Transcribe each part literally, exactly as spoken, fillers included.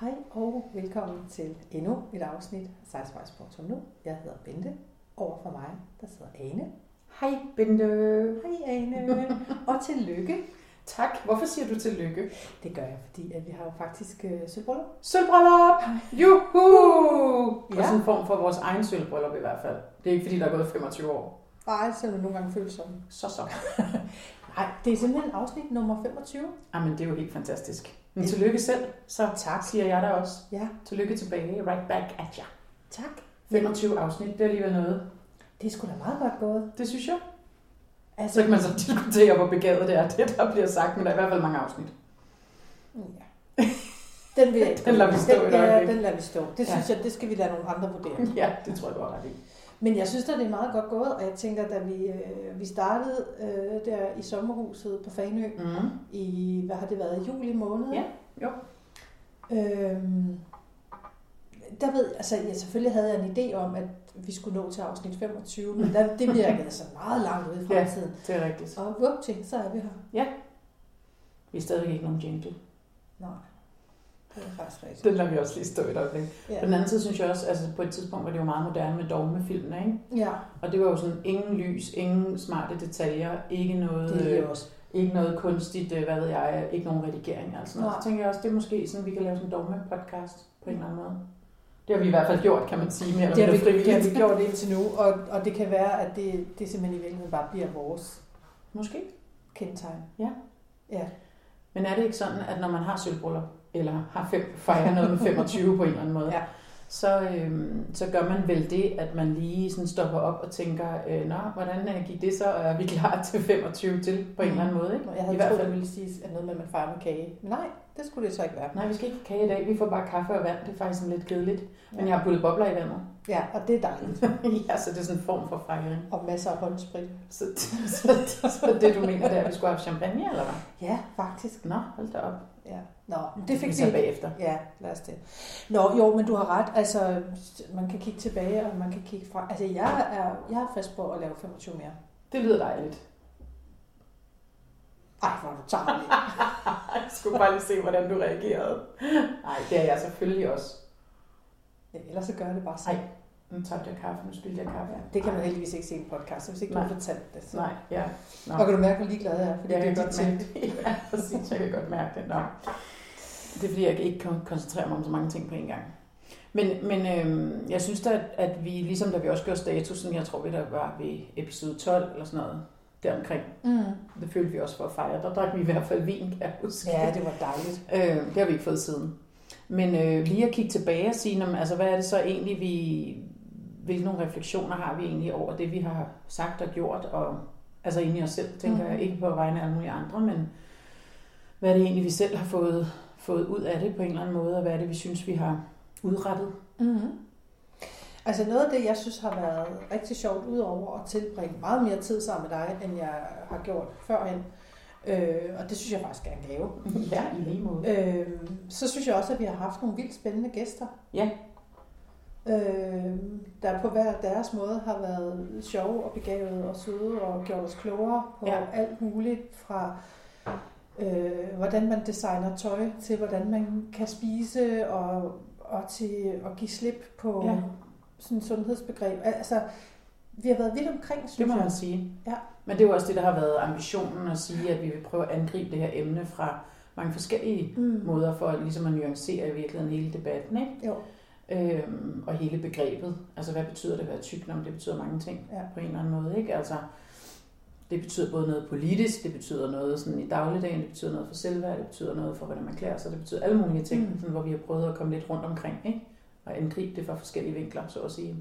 Hej og velkommen til endnu et afsnit af sizewise punktum nu. Jeg hedder Bente. Over for mig, der sidder Ane. Hej Bente. Hej Ane. Og tillykke. Tak. Hvorfor siger du tillykke? Det gør jeg, fordi at vi har jo faktisk øh, sølvbryllup. Sølvbryllup! Juhu! Ja. Og sådan en form for vores egen sølvbryllup i hvert fald. Det er ikke fordi, der er gået femogtyve år. Nej, selvom nogle gange føles sådan. Så så. Nej, det er simpelthen afsnit nummer femogtyve. Jamen, det er jo helt fantastisk. Men tillykke selv, så tak, siger jeg da også. Ja. Tillykke tilbage, right back at jer. Tak. femogtyve afsnit, det er alligevel noget. Det er sgu da meget godt gået. Det synes jeg. Altså, så kan man så diskutere, hvor begavet det er, det der bliver sagt, men der er i hvert fald mange afsnit. Ja. Den, vil den lader vi stå den, i dag. Ja, den lader vi stå. Det synes ja. jeg, det skal vi lade nogle andre vurdere. Ja, det tror jeg, du har ret i. Men jeg synes da, det er meget godt gået, og jeg tænker, da vi, øh, vi startede øh, der i sommerhuset på Fanø, mm. i, hvad har det været, juli måned? Ja, jo. Øhm, der ved, altså ja, selvfølgelig havde jeg en idé om, at vi skulle nå til afsnit femogtyve, men der, det virkede altså meget langt ude i fremtiden. Ja, det er rigtigt. Og vup til, så er vi her. Ja. Vi er stadig ikke nogen jingle. Nej. Det lader vi også lige stå i et øjeblik. Ja. På den anden side synes jeg også, altså på et tidspunkt var det jo meget moderne med dogmefilmene, ikke? Ja. Og det var jo sådan ingen lys, ingen smarte detaljer, ikke noget, det er også. ikke noget kunstigt, hvad ved jeg, ikke nogen redigering og sådan noget. Ja. Så tænker jeg også, det er måske sådan, vi kan lave sådan en dogme-podcast på en eller anden måde. Det har vi i hvert fald gjort, kan man sige. Mere det, har vi, det har vi gjort indtil nu, og, og det kan være, at det, det simpelthen i virkeligheden bare bliver vores måske kendetegn. Ja. Ja. Men er det ikke sådan, at når man har sølvbryllup, eller har fem, fejrer noget med femogtyve på en eller anden måde, ja. så, øhm, så gør man vel det, at man lige sådan stopper op og tænker, øh, nå, hvordan gik det så, og er vi klar til femogtyve til på en eller anden måde? Ikke? Jeg havde I hvert fald troet, ville sige, at noget med, at man fejrer med kage. Nej, det skulle det så ikke være. Nej, vi skal ikke kage i dag, vi får bare kaffe og vand, det er faktisk sådan lidt kedeligt. Men ja. Jeg har puttet bobler i vandet. Ja, og det er dejligt. Ja, så det er sådan en form for fejring. Og masser af håndsprit. Så, så, så, så det, du mener, det er, at vi skulle have champagne, eller hvad? Ja, faktisk. Nå, hold da op. Ja. Nå, det fik vi så bagefter. Ja, lad os det. Nå, jo, men du har ret. Altså, man kan kigge tilbage, og man kan kigge frem. Altså, jeg er, jeg er frisk på at lave femogtyve mere. Det lyder dejligt. Ej, hvor du tager det. Jeg skulle bare lige se, hvordan du reagerede. Nej, det er jeg selvfølgelig også. Ja, ellers så gør det bare så. Nej, nu tabte jeg kaffe, nu spildte jeg kaffe. Ja. Det kan man heldigvis ikke se i en podcast, hvis ikke du har fortalt det. Så. Nej, ja. Nå. Og kan du mærke, hvor ligeglad jeg er, fordi jeg det er godt tænkt. Ja, præcis, jeg kan godt mærke det. Nå. Det er fordi, jeg ikke kan koncentrere mig om så mange ting på en gang. Men, men øhm, jeg synes da, at vi, ligesom da vi også gjorde statusen, jeg tror vi der var ved episode tolv eller sådan noget, deromkring. Mm. Det følte vi også for at fejre. Der drak vi i hvert fald vin, kan jeg huske. Ja, det var dejligt. Øh, det har vi ikke fået siden. Men øh, lige at kigge tilbage og sige, jamen, altså, hvad er det så egentlig, vi, hvilke nogle refleksioner har vi egentlig over det, vi har sagt og gjort, og altså inde i os selv, tænker mm. jeg, ikke på vegne af alle mulige andre, men hvad er det egentlig, vi selv har fået, fået ud af det på en eller anden måde, og hvad er det, vi synes, vi har udrettet? Mm-hmm. Altså noget af det, jeg synes har været rigtig sjovt, udover at tilbringe meget mere tid sammen med dig, end jeg har gjort førhen, Øh, og det synes jeg faktisk gerne lave. Ja, i lige måde. Øh, så synes jeg også, at vi har haft nogle vildt spændende gæster. Ja. Øh, der på hver deres måde har været sjove og begavede og søde og gjort os klogere på ja. alt muligt fra øh, hvordan man designer tøj til hvordan man kan spise og, og til at give slip på ja. sådan et sundhedsbegreb. Altså, vi har været vidt omkring, synes jeg. Det må man sige. Ja. Men det er jo også det, der har været ambitionen at sige, at vi vil prøve at angribe det her emne fra mange forskellige mm. måder for at, ligesom at nuancere i virkeligheden hele debatten, ikke? Jo. Øhm, og hele begrebet. Altså, hvad betyder det at være tyk? Om det betyder mange ting ja. på en eller anden måde, ikke? Altså, det betyder både noget politisk, det betyder noget sådan i dagligdagen, det betyder noget for selvværd, det betyder noget for, hvordan man klæder sig, det betyder alle mulige ting, mm. sådan, hvor vi har prøvet at komme lidt rundt omkring, ikke? Og angribe det fra forskellige vinkler, så at sige.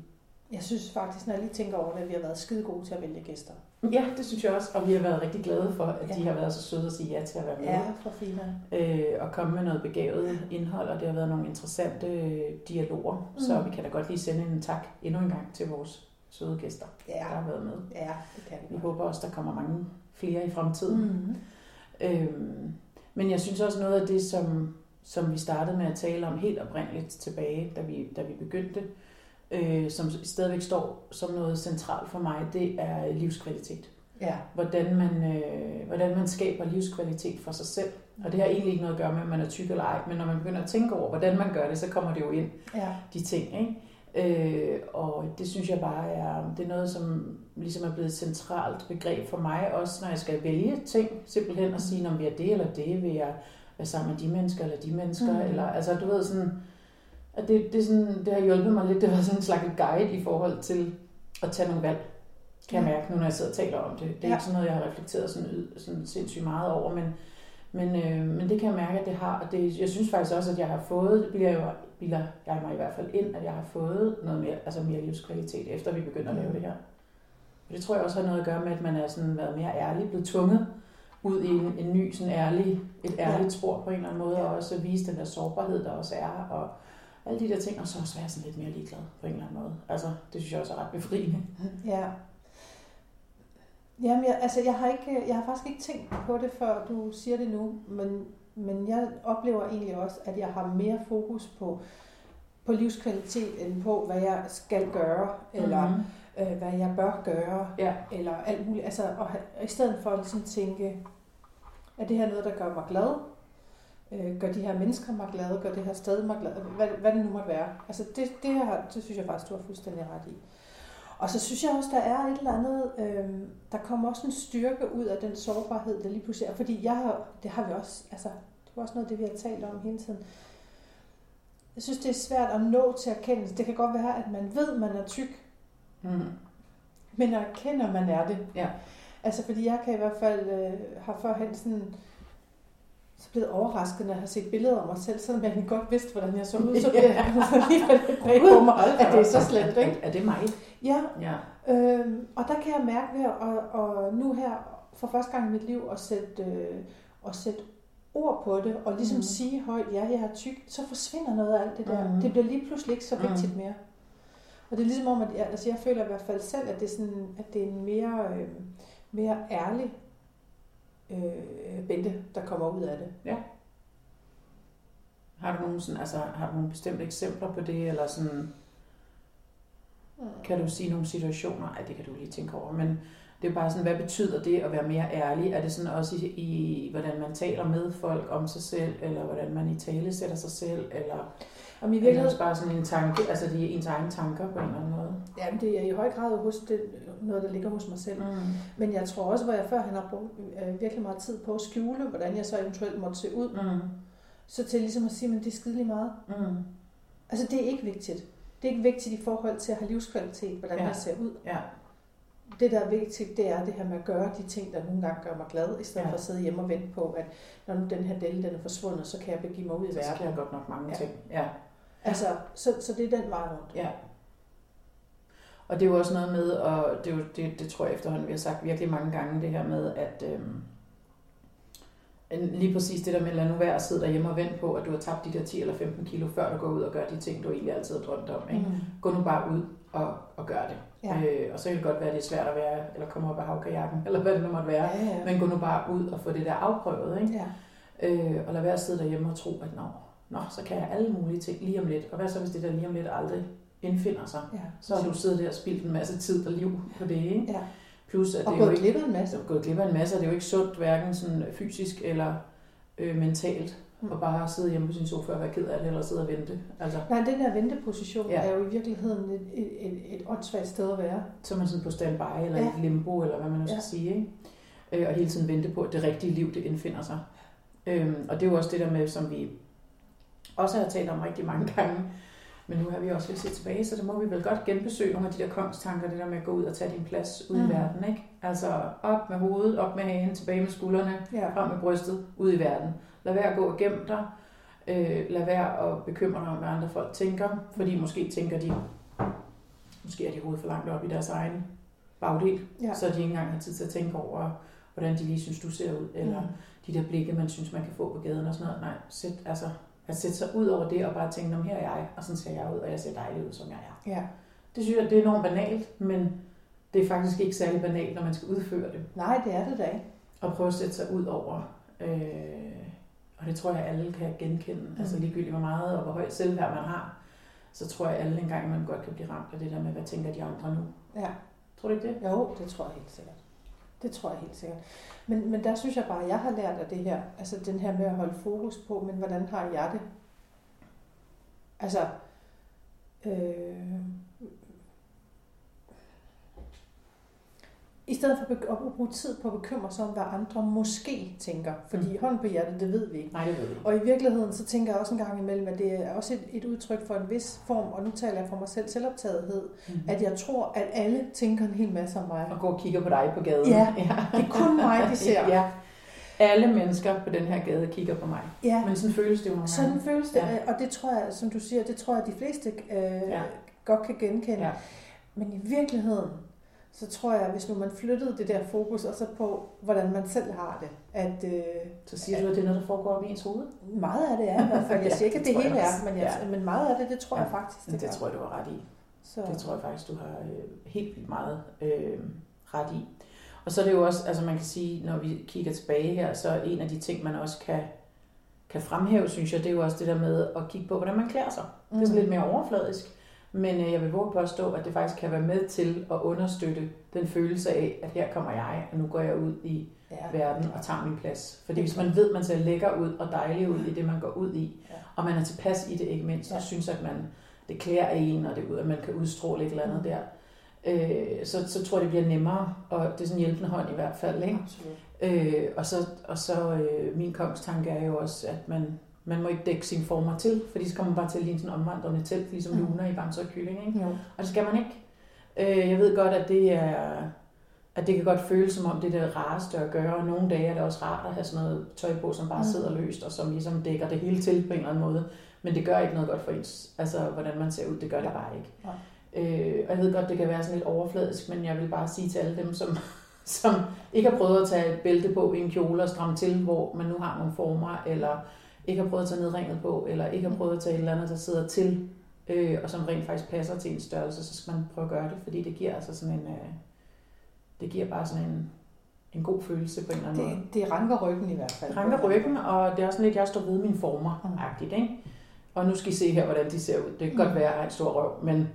Jeg synes faktisk, når jeg lige tænker over det, at vi har været skide gode til at vælge gæster. Ja, det synes jeg også, og vi har været rigtig glade for, at ja. de har været så søde at sige ja til at være med. Ja, for fine. Øh, og komme med noget begavet indhold, og det har været nogle interessante dialoger, mm. så vi kan da godt lige sende en tak endnu en gang til vores søde gæster, ja. der har været med. Ja, det kan vi. Vi håber også, der kommer mange flere i fremtiden. Mm. Øh, men jeg synes også noget af det, som, som vi startede med at tale om helt oprindeligt tilbage, da vi, da vi begyndte, Øh, som stadigvæk står som noget centralt for mig, det er livskvalitet. Ja. Hvordan man, øh, hvordan man skaber livskvalitet for sig selv. Og det har egentlig ikke noget at gøre med, om man er tyk eller ej, men når man begynder at tænke over, hvordan man gør det, så kommer det jo ind, ja. De ting, ikke? Øh, og det synes jeg bare er, det er noget, som ligesom er blevet et centralt begreb for mig, også når jeg skal vælge ting, simpelthen at sige, om vi er det eller det, vil jeg være sammen med de mennesker eller de mennesker, mm. eller, altså du ved sådan, at det, det, sådan, det har hjulpet mig lidt, det var sådan en slags guide i forhold til at tage nogle valg, kan jeg mærke nu, når jeg sidder og taler om det. Det er ja. Ikke sådan noget, jeg har reflekteret sådan, sådan sindssygt meget over, men, men, øh, men det kan jeg mærke, at det har, og det, jeg synes faktisk også, at jeg har fået, det bliver jo bilder jeg mig i hvert fald ind, at jeg har fået noget mere, altså mere livskvalitet, efter vi begynder at lave det her. Og det tror jeg også har noget at gøre med, at man er sådan været mere ærlig, blevet tvunget ud i en, en ny, sådan ærlig, et ærligt spor på en eller anden måde, og også vise den der sårbarhed, der også er, og alle de der ting, og så også være sådan lidt mere ligeglad på en eller anden måde. Altså, det synes jeg også er ret befriende. Ja. Jamen, jeg, altså, jeg har, ikke, jeg har faktisk ikke tænkt på det, før du siger det nu, men Men jeg oplever egentlig også, at jeg har mere fokus på, på livskvalitet, end på, hvad jeg skal gøre, eller mm-hmm. øh, hvad jeg bør gøre, ja. Eller alt muligt. Altså, og, og i stedet for at sådan tænke, er det her noget, der gør mig glad? Øh, gør de her mennesker mig glade? Gør det her sted mig glad? Hvad, hvad det nu måtte være. Altså, det, det her, det synes jeg faktisk, du har fuldstændig ret i. Og så synes jeg også, der er et eller andet, øh, der kommer også en styrke ud af den sårbarhed, der lige pludselig er. Fordi jeg har, det har vi også, altså det var også noget af det, vi har talt om hele tiden. Jeg synes, det er svært at nå til erkendelse. Det kan godt være, at man ved, man er tyk, mm. men at erkender, man er det. Ja. Altså fordi jeg kan i hvert fald øh, har førhen sådan, så blevet overrasket, når jeg har set billeder af mig selv, selvom jeg ikke godt vidste, hvordan jeg så ud, så bliver jeg alligevel bag på mig, at det er så slemt, ikke? Er det mig? Ja, ja. Øhm, og der kan jeg mærke ved, og, og nu her, for første gang i mit liv, at sætte, øh, at sætte ord på det, og ligesom mm. sige højt, ja, jeg er tyk, så forsvinder noget af alt det der. Mm. Det bliver lige pludselig ikke så vigtigt mm. mere. Og det er ligesom om, at jeg, altså jeg føler i hvert fald selv, at det er, sådan, at det er en mere, øh, mere ærlig, Øh, Bente, der kommer ud af det. Ja. Har du nogle sådan, altså har du nogle bestemte eksempler på det eller sådan? Mm. Kan du sige nogle situationer? Nej, det kan du lige tænke over. Men det er bare sådan, hvad betyder det at være mere ærlig? Er det sådan også i, i hvordan man taler med folk om sig selv eller hvordan man i tale sætter sig selv eller? Om i virkeligheden også bare sådan en tanke, altså det er ens egne tanker på en eller anden måde. Jamen det er i høj grad hos det, noget, der ligger hos mig selv. Mm. Men jeg tror også, hvor jeg før har brugt øh, virkelig meget tid på at skjule, hvordan jeg så eventuelt måtte se ud. Mm. Så til ligesom at sige, men det er skidelig meget. Mm. Altså det er ikke vigtigt. Det er ikke vigtigt i forhold til at have livskvalitet, hvordan ja. Jeg ser ud. Ja. Det, der er vigtigt, det er det her med at gøre de ting, der nogle gange gør mig glad, i stedet ja. For at sidde hjemme og vente på, at når nu den her del den er forsvundet, så kan jeg begive mig ud i verden. Så skal jeg godt nok mange ja. Ting. Ja. Altså, så, så det er den vej rundt. Ja. Og det er jo også noget med, og det, er jo, det, det tror jeg efterhånden, vi har sagt virkelig mange gange, det her med, at øhm, lige præcis det der med, lad nu være at sidde derhjemme og vente på, at du har tabt de der ti eller femten kilo, før du går ud og gør de ting, du egentlig altid har drømt om. Ikke? Mm. Gå nu bare ud og, og gør det. Ja. Øh, og så kan det godt være, at det er svært at være, eller komme op af havkajakken, eller hvad det nu måtte være, ja, ja. Men gå nu bare ud og få det der afprøvet. Ikke? Ja. Øh, og lad være at sidde derhjemme og tro, at nå, Nå, så kan jeg alle mulige ting lige om lidt. Og hvad så, hvis det der lige om lidt aldrig indfinder sig? Ja, så har du siddet der og spildt en masse tid og liv på det, ikke? Ja. Plus, at og det er gået glip af en masse. Og gået glip af en masse, og det er jo ikke sundt, hverken sådan fysisk eller øh, mentalt. Mm. Og bare sidde hjemme på sin sofa og være ked af det, eller sidde og vente. Altså, nej, den der venteposition ja. Er jo i virkeligheden et, et, et, et åndssvagt sted at være. Så man sådan på standby eller ja. Et limbo, eller hvad man nu skal ja. Sige, ikke? Øh, og hele tiden vente på, at det rigtige liv, det indfinder sig. Øh, og det er jo også det der med, som vi... også har jeg talt om rigtig mange gange, men nu har vi også lidt set tilbage, så det må vi vel godt genbesøge nogle af de der kongstanker, det der med at gå ud og tage din plads ud mm. i verden, ikke? Altså op med hovedet, op med hagen, tilbage med skuldrene, ja. Frem med brystet, ud i verden. Lad være at gå og gemme dig, øh, lad være at bekymre dig om, hvad andre folk tænker, fordi måske tænker de, måske er de hovedet for langt op i deres egen bagdel, ja. Så de ikke engang har tid til at tænke over, hvordan de lige synes, du ser ud, eller mm. de der blikke, man synes, man kan få på gaden og sådan noget. Nej, sæt, altså... at sætte sig ud over det og bare tænke, her er jeg, og sådan ser jeg ud, og jeg ser dejlig ud, som jeg er. Ja. Det synes jeg, det er enormt banalt, men det er faktisk ikke særlig banalt, når man skal udføre det. Nej, det er det da ikke. Og prøve at sætte sig ud over, øh, og det tror jeg, alle kan genkende. Mm. Altså ligegyldigt hvor meget og hvor højt selvværd man har, så tror jeg, alle engang man godt kan blive ramt af det der med, hvad tænker de andre nu. Ja. Tror du ikke det? Jo, det tror jeg helt sikkert. Det tror jeg helt sikkert. Men, men der synes jeg bare, at jeg har lært af det her. Altså den her med at holde fokus på, men hvordan har jeg det? Altså... Øh, I stedet for at bruge tid på at bekymre sig om, hvad andre måske tænker. Fordi mm. hånden på hjertet, det ved vi ikke. Nej, det ved vi. Og i virkeligheden, så tænker jeg også en gang imellem, at det er også et, et udtryk for en vis form, og nu taler jeg for mig selv, selvoptagethed, mm. at jeg tror, at alle tænker en hel masse om mig. Og går og kigger på dig på gaden. Ja, ja. Det er kun mig, de ser. Ja. Alle mennesker på den her gade kigger på mig. Ja. Men sådan føles det jo. Sådan føles det, ja. Og det tror jeg, som du siger, det tror jeg, de fleste øh, ja. godt kan genkende. Ja. Men i virkeligheden, så tror jeg, at hvis nu man flyttede det der fokus også på, hvordan man selv har det. At, øh, så siger du, at det er noget, der foregår op i ens hoved? Meget af det er i hvert fald. Jeg siger ikke, at det hele er, men, jeg, ja. men meget af det, det tror ja. jeg faktisk. Det, det tror jeg, du har ret i. Så. Det tror jeg faktisk, du har øh, helt vildt meget øh, ret i. Og så er det jo også, altså man kan sige, når vi kigger tilbage her, så er en af de ting, man også kan, kan fremhæve, synes jeg, det er jo også det der med at kigge på, hvordan man klæder sig. Mm. Det er sådan lidt mere overfladisk. Men jeg vil våge påstå, at det faktisk kan være med til at understøtte den følelse af, at her kommer jeg, og nu går jeg ud i ja, verden og tager min plads. Fordi hvis man ved, at man ser lækker ud og dejlig ud i det, man går ud i, ja. og man er tilpas i det, ikke mindst, og ja. synes, at man det klæder af en, og det, at man kan udstråle et eller andet der, øh, så, så tror jeg, det bliver nemmere, og det er sådan en hjælpende hånd i hvert fald. Ikke? Øh, og så, og så øh, min kongstanke er jo også, at man... Man må ikke dække sine former til, fordi så kommer man bare til at ligne sådan omvandrende telt, ligesom Luna i Bamse og Kylling, ikke? Ja. Og det skal man ikke. Øh, jeg ved godt, at det, er, at det kan godt føles som om, det er det rareste at gøre, og nogle dage er det også rart at have sådan noget tøj på, som bare sidder løst, og som ligesom dækker det hele til på en eller anden måde. Men det gør ikke noget godt for ens, altså hvordan man ser ud, det gør det bare ikke. Ja. Øh, og jeg ved godt, det kan være sådan lidt overfladisk, men jeg vil bare sige til alle dem, som... som ikke har prøvet at tage et bælte på i en kjole og stramme til, hvor man nu har nogle former, eller... ikke har prøvet at tage nedringet på, eller ikke har prøvet at tage et eller andet, der sidder til, øh, og som rent faktisk passer til en størrelse, så skal man prøve at gøre det, fordi det giver altså sådan en, øh, det giver bare sådan en, en god følelse på en eller anden det, måde. Det ranker ryggen i hvert fald. Ranker ryggen, og det er også lidt, jeg står ved mine former-agtigt, ikke? Og nu skal I se her, hvordan de ser ud. Det kan godt være, at jeg har en stor røv, men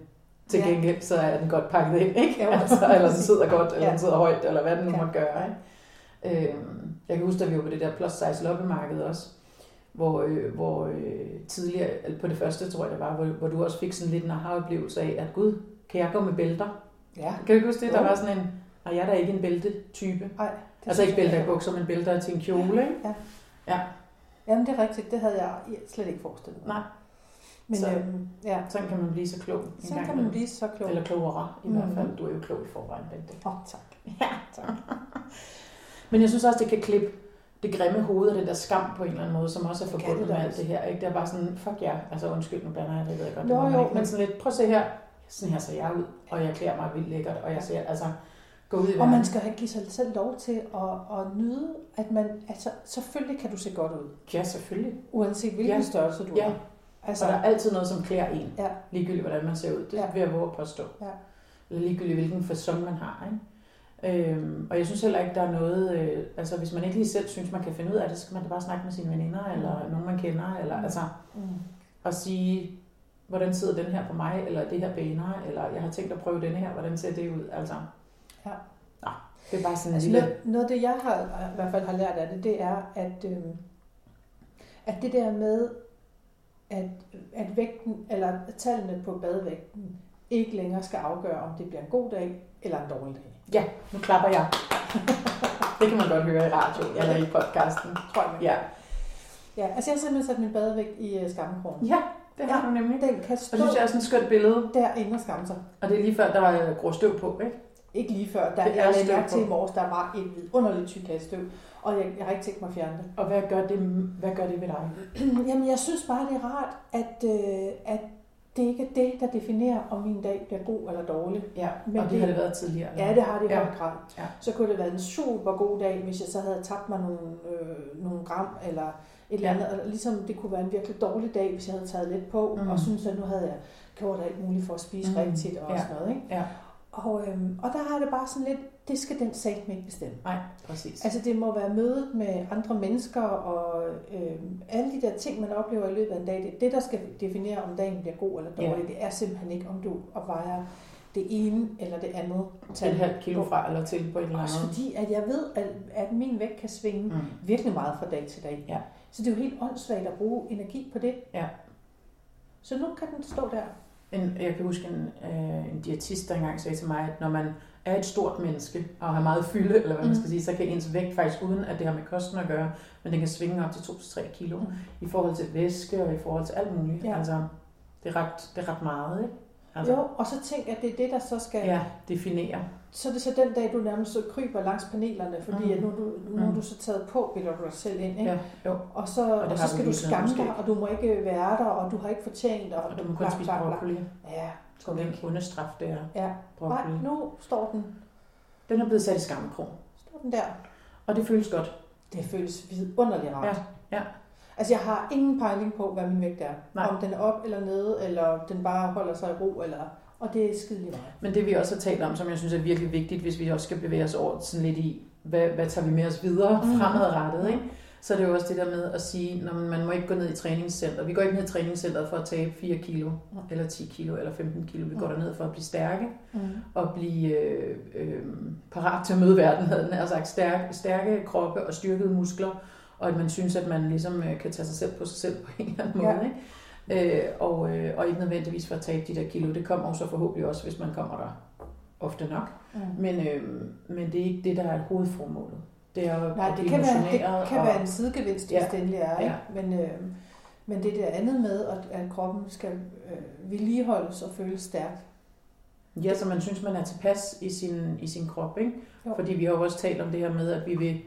til gengæld, ja. så er den godt pakket ind, ikke? Altså, eller så sidder godt, eller ja. sidder højt, eller hvad den nu ja. må gøre, ikke? Øh, jeg kan huske, at vi var på det der plus size loppemarked også, hvor, øh, hvor øh, tidligere, på det første tror jeg det var, hvor, hvor du også fik sådan lidt en aha-oplevelse af, at gud, kan jeg gå med bælter? Ja. Kan du huske det? Der var sådan en, og jeg er da ikke en bæltetype. Nej. Altså ikke bælter i bukser, men bælter til en kjole, ikke? Ja. ja. Jamen det er rigtigt, det havde jeg slet ikke forestillet mig. Nej. Men så, øhm, ja. sådan kan man blive så klog. Så kan man blive så klog. Eller klogere i mm. hvert fald. Du er jo klog i forvejen, Bente. Åh, oh, tak. Ja, tak. Men jeg synes også, det kan klippe det grimme hoved og den der skam på en eller anden måde, som også er forbundet med alt det her. Ikke? Det er bare sådan, fuck jer, yeah. altså undskyld, nu blander jeg det, ved jeg godt. Nå, det jo, ikke. Men sådan lidt, prøv at se her, sådan her ser jeg ud, og jeg klæder mig vildt lækkert, og jeg ser, altså, gå ud i verden. Og man skal have give sig selv lov til at, at nyde, at man, altså, selvfølgelig kan du se godt ud. Ja, selvfølgelig. Uanset hvilken ja. størrelse du ja. er. Altså, og der er altid noget, som klæder en, ja. ligegyldigt hvordan man ser ud. Det vil jeg våge påstå. Ja. Eller ligegyldigt hvilken facon man har, ikke? Øhm, og jeg synes heller ikke, der er noget, øh, altså hvis man ikke lige selv synes, man kan finde ud af det, så skal man da bare snakke med sine veninder, eller nogen man kender, eller altså, mm. og sige, hvordan sidder den her på mig, eller det her baner, eller jeg har tænkt at prøve denne her, hvordan ser det ud, altså. Ja. Nå, det er bare sådan altså, lille... Noget af det, jeg har, i hvert fald har lært af det, det er, at, øh, at det der med, at, at vægten, eller tallene på badevægten, ikke længere skal afgøre, om det bliver en god dag, eller en dårlig dag. Ja, nu klapper jeg. Det kan man godt høre i radioen eller i podcasten. Tror jeg. Ja. ja, altså jeg har simpelthen sat min badevægt i skammekrogen. Ja, det har ja, du nemlig. Den kan stå. Og det er sådan et skønt billede. Derinde og skamme sig. Og det er lige før, der er grå støv på, ikke? Ikke lige før. Der det er lidt mærke til i morges, der var et vidunderligt tyk af støv. Og jeg, jeg har ikke tænkt mig at fjerne det. Og hvad gør det, hvad gør det ved dig? Jamen jeg synes bare, det er rart, at, øh, at det er ikke det, der definerer, om min dag bliver god eller dårlig. Ja, men og det, det har det været tidligere. Eller? Ja, det har det i høj grad. Ja. Så kunne det have været en super god dag, hvis jeg så havde tabt mig nogle, øh, nogle gram eller et ja. eller andet. Og ligesom det kunne være en virkelig dårlig dag, hvis jeg havde taget lidt på, mm. og synes at nu havde jeg gjort alt muligt for at spise mm. rigtigt og ja. sådan noget. Ikke? Ja. Og, øhm, og der har det bare sådan lidt, det skal den sag ikke bestemme. Nej, præcis. Altså det må være mødet med andre mennesker og øhm, alle de der ting, man oplever i løbet af en dag. Det, det der skal definere, om dagen bliver god eller dårlig, ja. det er simpelthen ikke, om du vejer det ene eller det andet. Tal. En halv kilo fra eller til på en eller anden. Også fordi, at jeg ved, at, at min vægt kan svinge mm. virkelig meget fra dag til dag. Ja. Så det er jo helt åndssvagt at bruge energi på det. Ja. Så nu kan den stå der. En, jeg kan huske en, øh, en diætist, der engang sagde til mig, at når man er et stort menneske og har meget fylde, eller hvad man skal sige, så kan ens vægt faktisk, uden at det har med kosten at gøre, men den kan svinge op til to til tre kilo mm. i forhold til væske og i forhold til alt muligt. Ja. Altså, det er ret, det er ret meget, ikke? Altså. Jo, og så tænk, at det er det, der så skal ja, definere. Så det er så den dag, du nærmest så kryber langs panelerne, fordi mm. at nu, du, nu mm. er du så taget på, bilder du dig selv ind, ikke? Ja, og så, og og så skal du skamme dig, og du må ikke være der, og du har ikke fortjent, og, og du må kun spise broccoli. Ja, det er en bundestraf, det er ja. Broccoli. Nej, nu står den. Den er blevet sat i skammekron. Står den der. Og det føles godt. Det føles vidunderligt rart. Ja, ja. Altså, jeg har ingen pejling på, hvad min vægt er. Nej. Om den er op eller nede, eller den bare holder sig i ro, eller... og det er skideligt meget. Men det vi også har talt om, som jeg synes er virkelig vigtigt, hvis vi også skal bevæge os over sådan lidt i, hvad, hvad tager vi med os videre fremadrettet, ikke? Så det er jo også det der med at sige, når man må ikke gå ned i træningscenter. Vi går ikke ned i træningscenteret for at tabe fire kilo, eller ti kilo, eller femten kilo. Vi går derned for at blive stærke, og blive øh, øh, parat til at møde verden, havde den her sagt. Stærke, stærke kroppe og styrkede muskler, og at man synes, at man ligesom kan tage sig selv på sig selv på en eller anden måde, ja. Ikke? Øh, og, øh, og ikke nødvendigvis for at tabe de der kilo. Det kommer så forhåbentlig også, hvis man kommer der ofte nok. Mm. Men, øh, men det er ikke det, der er hovedformålet. Det er jo nej, det kan være, det kan og, være en sidegevinst, hvis ja, det endelig er. Ikke? Ja. Men, øh, men det der andet med, at kroppen skal øh, vedligeholdes og føles stærk. Ja, så man synes, man er tilpas i sin, i sin krop. Ikke? Fordi vi har jo også talt om det her med, at vi vil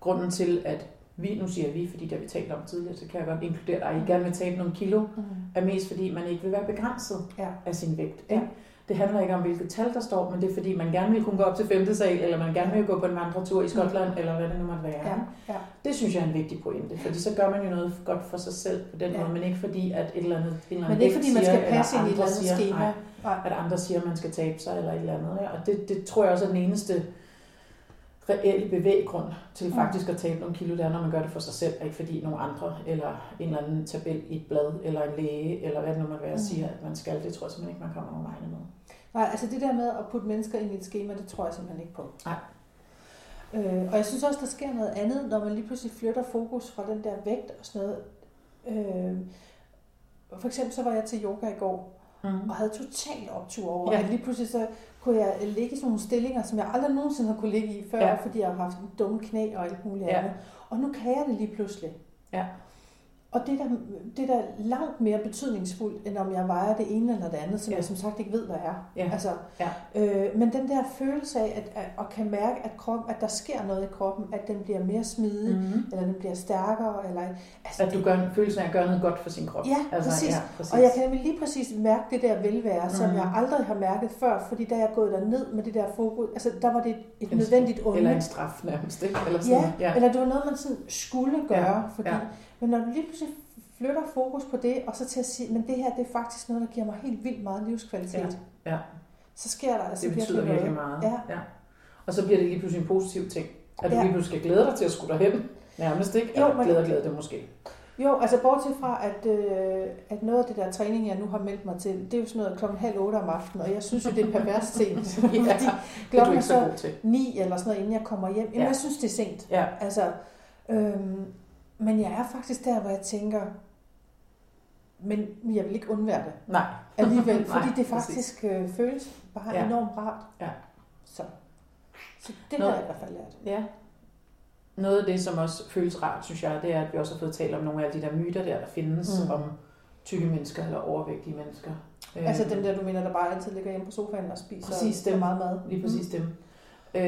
grunden til, at vi, nu siger vi, fordi det har vi talt om tidligere, så kan jeg godt inkludere dig, at I gerne vil tabe nogle kilo, mm. er mest fordi man ikke vil være begrænset ja. Af sin vægt. Ja. Det handler ikke om, hvilket tal der står, men det er fordi, man gerne vil kunne gå op til femte sal, eller man gerne vil gå på en vandretur i Skotland, mm. eller hvad det nu måtte være. Ja. Ja. Det synes jeg er en vigtig pointe, fordi så gør man jo noget godt for sig selv på den ja. Måde, men ikke fordi, at et eller andet, et eller andet men ikke fordi man siger, skal passe ind i et eller andet siger, skema. Nej, at andre siger, at man skal tabe sig, eller et eller andet. Ja. Og det, det tror jeg også er den eneste reelle bevæggrund til faktisk at tabe nogle kilo, der når man gør det for sig selv, og ikke fordi nogle andre, eller en eller anden tabel i et blad, eller en læge, eller hvad det nu man være, siger, at man skal. Det tror jeg simpelthen ikke, man kommer nogen vegne med. Nej, altså det der med at putte mennesker ind i et skema, det tror jeg simpelthen ikke på. Nej. Øh, og jeg synes også, der sker noget andet, når man lige pludselig flytter fokus fra den der vægt og sådan noget. Øh, for eksempel så var jeg til yoga i går, mm. og havde totalt optur over, ja. At lige pludselig så kunne jeg ligge i sådan nogle stillinger, som jeg aldrig nogensinde har kunne ligge i før, ja. Fordi jeg har haft dumme knæ og alt muligt ja. Andet. Og nu kan jeg det lige pludselig. Ja. Og det er, der, det er der langt mere betydningsfuldt, end om jeg vejer det ene eller det andet, som ja. Jeg som sagt ikke ved, hvad er. Ja. Altså, ja. Øh, men den der følelse af, at, at, at kan mærke, at, kroppen, at der sker noget i kroppen, at den bliver mere smidig, mm-hmm. eller den bliver stærkere. Eller, altså, at du gør en følelse af at gøre noget godt for sin krop. Ja, altså, præcis. Ja, præcis. Og jeg kan lige præcis mærke det der velvære, mm-hmm. som jeg aldrig har mærket før, fordi da jeg er gået derned med det der fokus, altså der var det et en, nødvendigt onde. Eller en straf nærmest. Ikke? Eller, sådan, ja, ja. Eller det var noget, man sådan skulle gøre, ja. Fordi... Ja. Men når du lige pludselig flytter fokus på det, og så til at sige, men det her, det er faktisk noget, der giver mig helt vildt meget livskvalitet. Ja, ja. Så sker der altså det betyder virkelig meget. Ja. Ja. Og så bliver det lige pludselig en positiv ting, at du ja. Lige pludselig skal glæde dig til at skulle derhen. Nærmest ikke, eller man... glæder glæder det måske. Jo, altså bortset fra, at, øh, at noget af det der træning, jeg nu har meldt mig til, det er jo sådan noget klokken halv otte om aftenen, og jeg synes jo, det er pervers sent. ja, fordi klokken er så ni eller sådan noget, inden jeg kommer hjem. Jamen, ja. Jeg synes, det er sent. Ja. Altså... Øhm, Men jeg er faktisk der, hvor jeg tænker, men jeg vil ikke undvære det nej. Alligevel, fordi nej, det faktisk præcis. Føles bare ja. Enormt rart. Ja. Så. Så det har jeg i hvert fald lært. Ja. Noget af det, som også føles rart, synes jeg, det er, at vi også har fået talt om nogle af de der myter, der, der findes mm. om tykke mennesker eller overvægtige mennesker. Altså dem der, du mener, der bare altid ligger hjemme på sofaen og spiser præcis dem. Meget mad. Lige præcis mm. dem.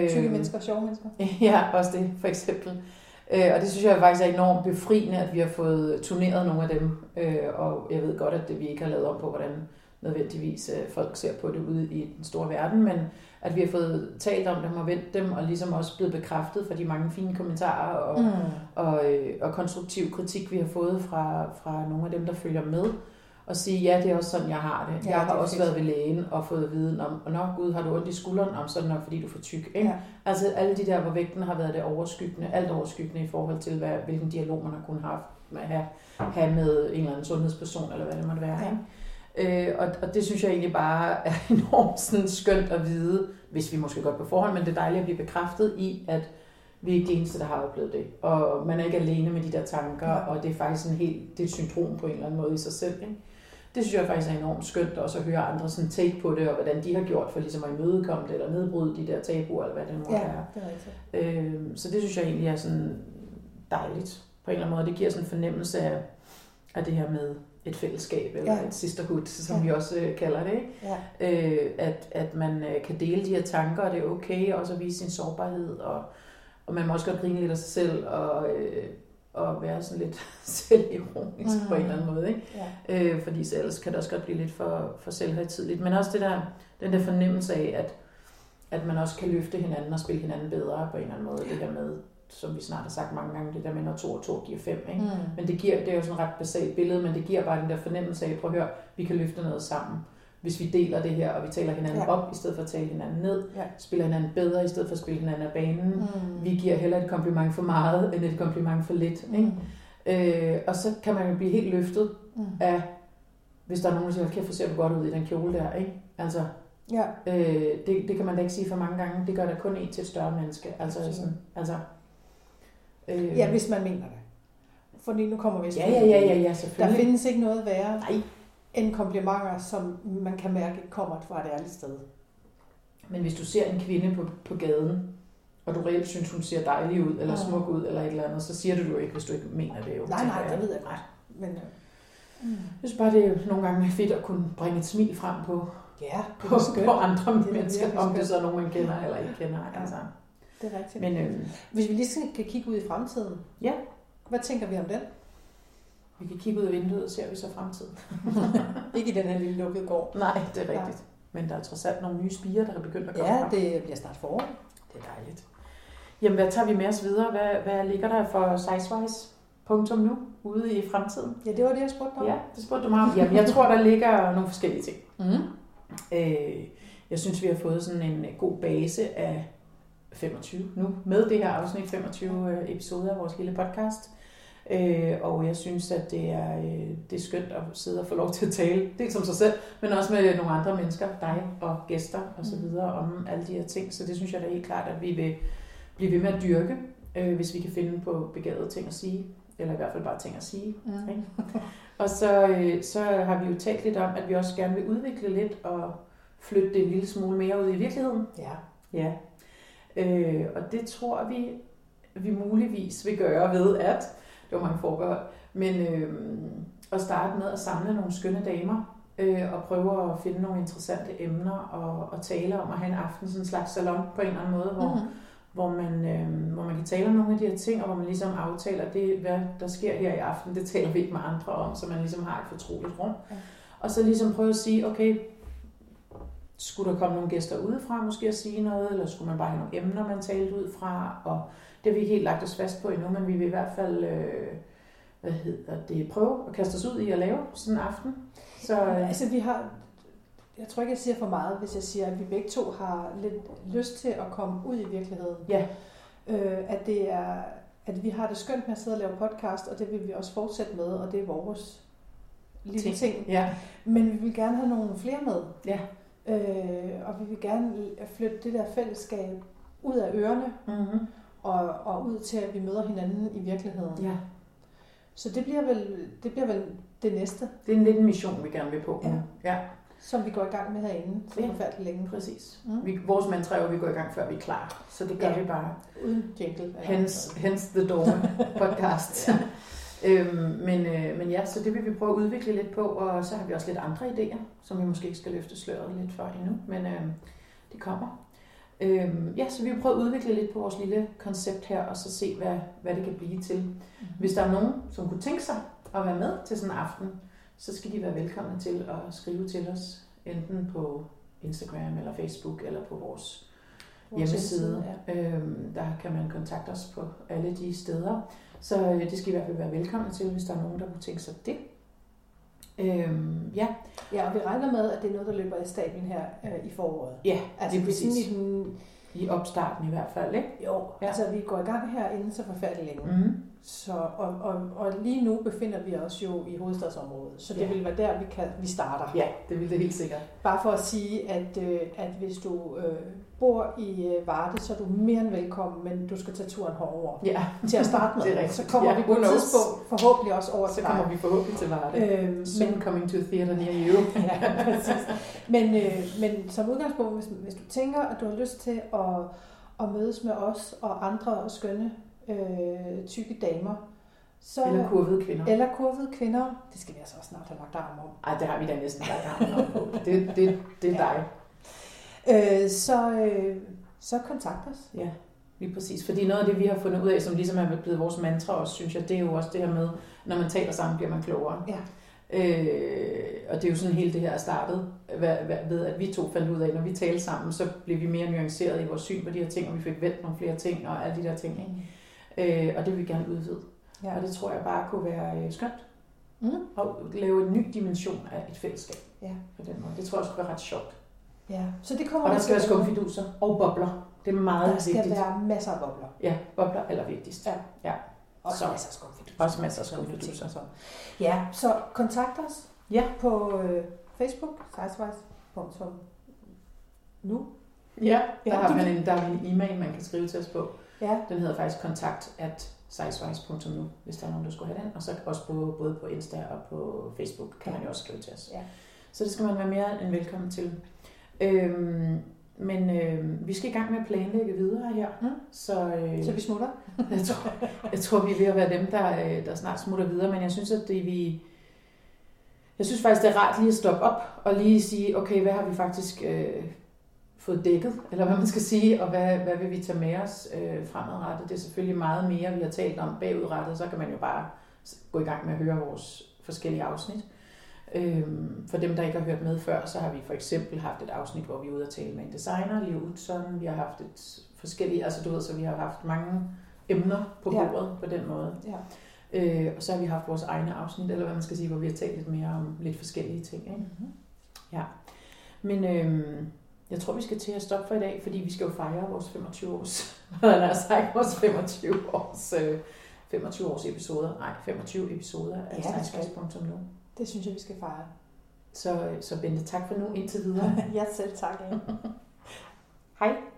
Tykke mennesker, sjove mennesker. Ja, også det, for eksempel. Og det synes jeg faktisk er enormt befriende, at vi har fået turneret nogle af dem. Og jeg ved godt, at det, vi ikke har lavet om på, hvordan nødvendigvis folk ser på det ude i den store verden, men at vi har fået talt om dem og vendt dem, og ligesom også blevet bekræftet for de mange fine kommentarer og, mm. og, og, og konstruktiv kritik, vi har fået fra, fra nogle af dem, der følger med. Og sige, ja, det er også sådan, jeg har det. Ja, jeg har det også fedt. Været ved lægen og fået viden om, og nok gud, har du ondt i skulderen om sådan nok, fordi du er for tyk. Ikke? Ja. Altså alle de der, hvor vægten har været det overskyggende, alt overskyggende i forhold til, hvad, hvilken dialog man har kunnet have, have med en eller anden sundhedsperson, eller hvad det måtte være. Ja. Øh, og, og det synes jeg egentlig bare er enormt sådan skønt at vide, hvis vi måske godt på forhånd, men det er dejligt at blive bekræftet i, at vi er ikke de eneste, der har oplevet det. Og man er ikke alene med de der tanker, og det er faktisk en helt, det er et syndrom på en eller anden måde i sig selv, ikke? Det synes jeg faktisk er enormt skønt også at høre andre sådan take på det, og hvordan de har gjort for ligesom at imødekomme det, eller nedbryde de der tabuer, eller hvad det nu er. Ja, det er rigtigt. Øh, så det synes jeg egentlig er sådan dejligt på en eller anden måde. Det giver sådan en fornemmelse af, af det her med et fællesskab, eller ja. et sisterhood, som ja. vi også kalder det, ikke? Ja. Øh, at, at man kan dele de her tanker, og det er okay, og også at vise sin sårbarhed, og, og man må også godt grine lidt af sig selv, og... Øh, og være sådan lidt selvironisk mm-hmm. på en eller anden måde, ikke? Ja. Øh, fordi så ellers kan det også godt blive lidt for, for selvhøjtideligt. Men også det der, den der fornemmelse af, at, at man også kan løfte hinanden og spille hinanden bedre på en eller anden måde. Det der med, som vi snart har sagt mange gange, det der med, når to og to giver fem, ikke? Mm. Men det giver, det er jo sådan et ret basalt billede, men det giver bare den der fornemmelse af, prøv at høre, vi kan løfte noget sammen. Hvis vi deler det her, og vi taler hinanden ja. op, i stedet for at tale hinanden ned, ja. spiller hinanden bedre, i stedet for at spille hinanden af banen. Mm. Vi giver hellere et kompliment for meget, end et kompliment for lidt. Mm. Ikke? Øh, og så kan man jo blive helt løftet mm. af, hvis der er nogen, der siger, kæft, hvor ser du godt ud i den kjole der, ikke? Altså, ja. øh, det, det kan man da ikke sige for mange gange. Det gør der kun en til et større menneske. Altså, mm. sådan, altså, øh, ja, hvis man mener det. Fordi nu kommer vi ja, ja, ja, ja, ja, selvfølgelig. Der findes ikke noget værre. Nej. En komplimenter, som man kan mærke kommer fra et ærligt sted. Men hvis du ser en kvinde på, på gaden, og du reelt synes, hun ser dejlig ud, eller ja. smuk ud, eller et eller andet, så siger du det jo ikke, hvis du ikke mener det. Jo. Nej, nej, det ved jeg godt. Men, øh. Jeg synes bare, det er nogle gange fedt at kunne bringe et smil frem på, ja, det på, på andre det mennesker, det om det så er nogen, man kender eller ikke kender. Ja. Altså. Det er rigtigt. Men, øh. Hvis vi lige kan kigge ud i fremtiden, ja. hvad tænker vi om den? Vi kan kigge ud af vinduet, og ser vi så fremtiden. Ikke i den her lille lukkede gård. Nej, det er rigtigt. Ja. Men der er trods alt nogle nye spirer, der er begyndt at komme ja, frem. Ja, det bliver snart forår. Det er dejligt. Jamen, hvad tager vi med os videre? Hvad, hvad ligger der for sizewise punktum nu ude i fremtiden? Ja, det var det, jeg spurgte dig om. Ja, det spurgte du mig om. Jamen, jeg tror, der ligger nogle forskellige ting. Mm. Øh, jeg synes, vi har fået sådan en god base af femogtyve nu. Med det her afsnit femogtyve episoder af vores lille podcast. Øh, og jeg synes, at det er, øh, det er skønt at sidde og få lov til at tale, dels om sig selv, men også med nogle andre mennesker, dig og gæster og så videre, om alle de her ting. Så det synes jeg da helt klart, at vi vil blive ved med at dyrke, øh, hvis vi kan finde på begavede ting at sige, eller i hvert fald bare ting at sige. Ja. Ikke? Og så, øh, så har vi jo talt lidt om, at vi også gerne vil udvikle lidt og flytte det en lille smule mere ud i virkeligheden. Ja. Ja. Øh, og det tror vi, vi muligvis vil gøre ved at det var mange forbehold, men øh, at starte med at samle nogle skønne damer øh, og prøve at finde nogle interessante emner og, og tale om at have en aften, sådan en slags salon på en eller anden måde, hvor, mm-hmm. hvor, man, øh, hvor man kan tale om nogle af de her ting, og hvor man ligesom aftaler det, hvad der sker her i aften, det taler vi ikke med andre om, så man ligesom har et fortroligt rum. Okay. Og så ligesom prøve at sige, okay, skulle der komme nogle gæster udefra måske at sige noget, eller skulle man bare have nogle emner, man talte ud fra, og det har vi ikke helt lagt os fast på endnu, men vi vil i hvert fald øh, hvad hedder det, prøve at kaste os ud i at lave sådan en aften. Så, øh. Altså vi har, jeg tror ikke jeg siger for meget, hvis jeg siger, at vi begge to har lidt lyst til at komme ud i virkeligheden. Ja. Øh, at, det er, at vi har det skønt med at sidde og lave podcast, og det vil vi også fortsætte med, og det er vores lille ting. ting. Ja. Men vi vil gerne have nogle flere med. Ja. Øh, og vi vil gerne flytte det der fællesskab ud af ørerne mm-hmm. og, og ud til at vi møder hinanden i virkeligheden. Ja. Så det bliver vel det bliver vel det næste. Det er lidt en mission vi gerne vil på. Ja. Ja. Som vi går i gang med herinde. Så ja. forfærdeligt længe præcis. Mm. Vi, vores mantra er vi går i gang før vi er klar. Så det gør ja. vi bare uden jingle. Hence, hence the door podcast. Ja. Øhm, men, øh, men ja, så det vil vi prøve at udvikle lidt på, og så har vi også lidt andre idéer, som vi måske ikke skal løfte sløret lidt for endnu, men øh, det kommer. Øhm, ja, så vi vil prøve at udvikle lidt på vores lille koncept her, og så se, hvad, hvad det kan blive til. Hvis der er nogen, som kunne tænke sig at være med til sådan en aften, så skal de være velkomne til at skrive til os, enten på Instagram eller Facebook, eller på vores hjemmeside. Ja. Øhm, der kan man kontakte os på alle de steder. Så øh, det skal i hvert fald være velkommen til, hvis der er nogen, der kunne tænke sig det. Øhm, ja. ja, og vi regner med, at det er noget, der løber i stablen her øh, i foråret. Ja, altså, det er præcis. I, den... I opstarten i hvert fald, ikke? Jo, ja. altså vi går i gang herinde så forfærdeligt længe. Mm-hmm. Så, og, og, og lige nu befinder vi os jo i hovedstadsområdet, så det ja. vil være der, vi, kan, vi starter. Ja, det vil det helt sikkert. Bare for at sige, at, at hvis du øh, bor i Varde, så er du mere end velkommen, men du skal tage turen herover ja. til at starte med. Det så kommer ja, vi på et tidspunkt forhåbentlig også over til Varde. Så kommer vi forhåbentlig til Varde. Øhm, Soon coming to theater near you. Ja, præcis. Men, øh, men som udgangspunkt, hvis, hvis du tænker, at du har lyst til at, at mødes med os og andre skønne, Øh, tykke damer. Så, eller kurvede kvinder. Eller kurvede kvinder. Det skal vi altså også snart have lagt arm om. Ej, det har vi da næsten lagt arm om. Det, det, det er dig. Ja. Øh, så, øh, så kontakt os. Ja, lige præcis. Fordi noget af det, vi har fundet ud af, som ligesom er blevet vores mantra også, synes jeg, det er jo også det her med, når man taler sammen, bliver man klogere. Ja. Øh, og det er jo sådan hele det her startet ved, at vi to fandt ud af, når vi talte sammen, så blev vi mere nuanceret i vores syn på de her ting, og vi fik vendt nogle flere ting og alle de der ting, ikke? Øh, og det vil vi gerne udvide. Ja. Og det tror jeg bare kunne være øh, skønt. Mm. Og lave en ny dimension af et fællesskab. Ja. På den måde. Det tror jeg skulle være ret sjovt. Ja. Så det kommer og der skal være skumfiduser og bobler. Det er meget vigtigt. Der skal vigtigt. Være masser af bobler. Ja, bobler er allervigtigst. Ja. Ja. Også, så. Masser Også masser af skumfiduser. Så. Ja, så kontakt os ja. på øh, Facebook, sizewise punktum nu. Ja, der ja. har man en, der er en e-mail, man kan skrive til os på. Ja. Den hedder faktisk kontakt at sizewise punktum nu, hvis der er nogen, der skulle have den. Og så også både, både på Insta og på Facebook kan ja. man jo også skrive til os. Ja. Så det skal man være mere end velkommen til. Øhm, men øh, vi skal i gang med at planlægge videre her. Mm. Så, øh, så vi smutter? jeg, tror, jeg tror, vi er ved at være dem, der, der snart smutter videre. Men jeg synes, at det, vi... Jeg synes faktisk, det er rart lige at stoppe op og lige sige, okay, hvad har vi faktisk... Øh, fået dækket, eller hvad man skal sige, og hvad, hvad vil vi tage med os øh, fremadrettet. Det er selvfølgelig meget mere, vi har talt om bagudrettet, så kan man jo bare gå i gang med at høre vores forskellige afsnit. Øhm, for dem, der ikke har hørt med før, så har vi for eksempel haft et afsnit, hvor vi er ude og tale med en designer, Liv Utzon, vi har haft et forskellige, altså du ved, så vi har haft mange emner på bordet ja. på den måde. Ja. Øh, og så har vi haft vores egne afsnit, eller hvad man skal sige, hvor vi har talt lidt mere om lidt forskellige ting. Ikke? Mm-hmm. Ja. Men øhm, jeg tror, vi skal til at stoppe for i dag, fordi vi skal jo fejre vores femogtyve års, eller jeg har sagt, vores femogtyve års, femogtyve års episoder, nej, femogtyve episoder af ja, sizewise punktum nu. Det synes jeg, vi skal fejre. Så, så Bente, tak for nu indtil videre. Ja, selv tak. Hej.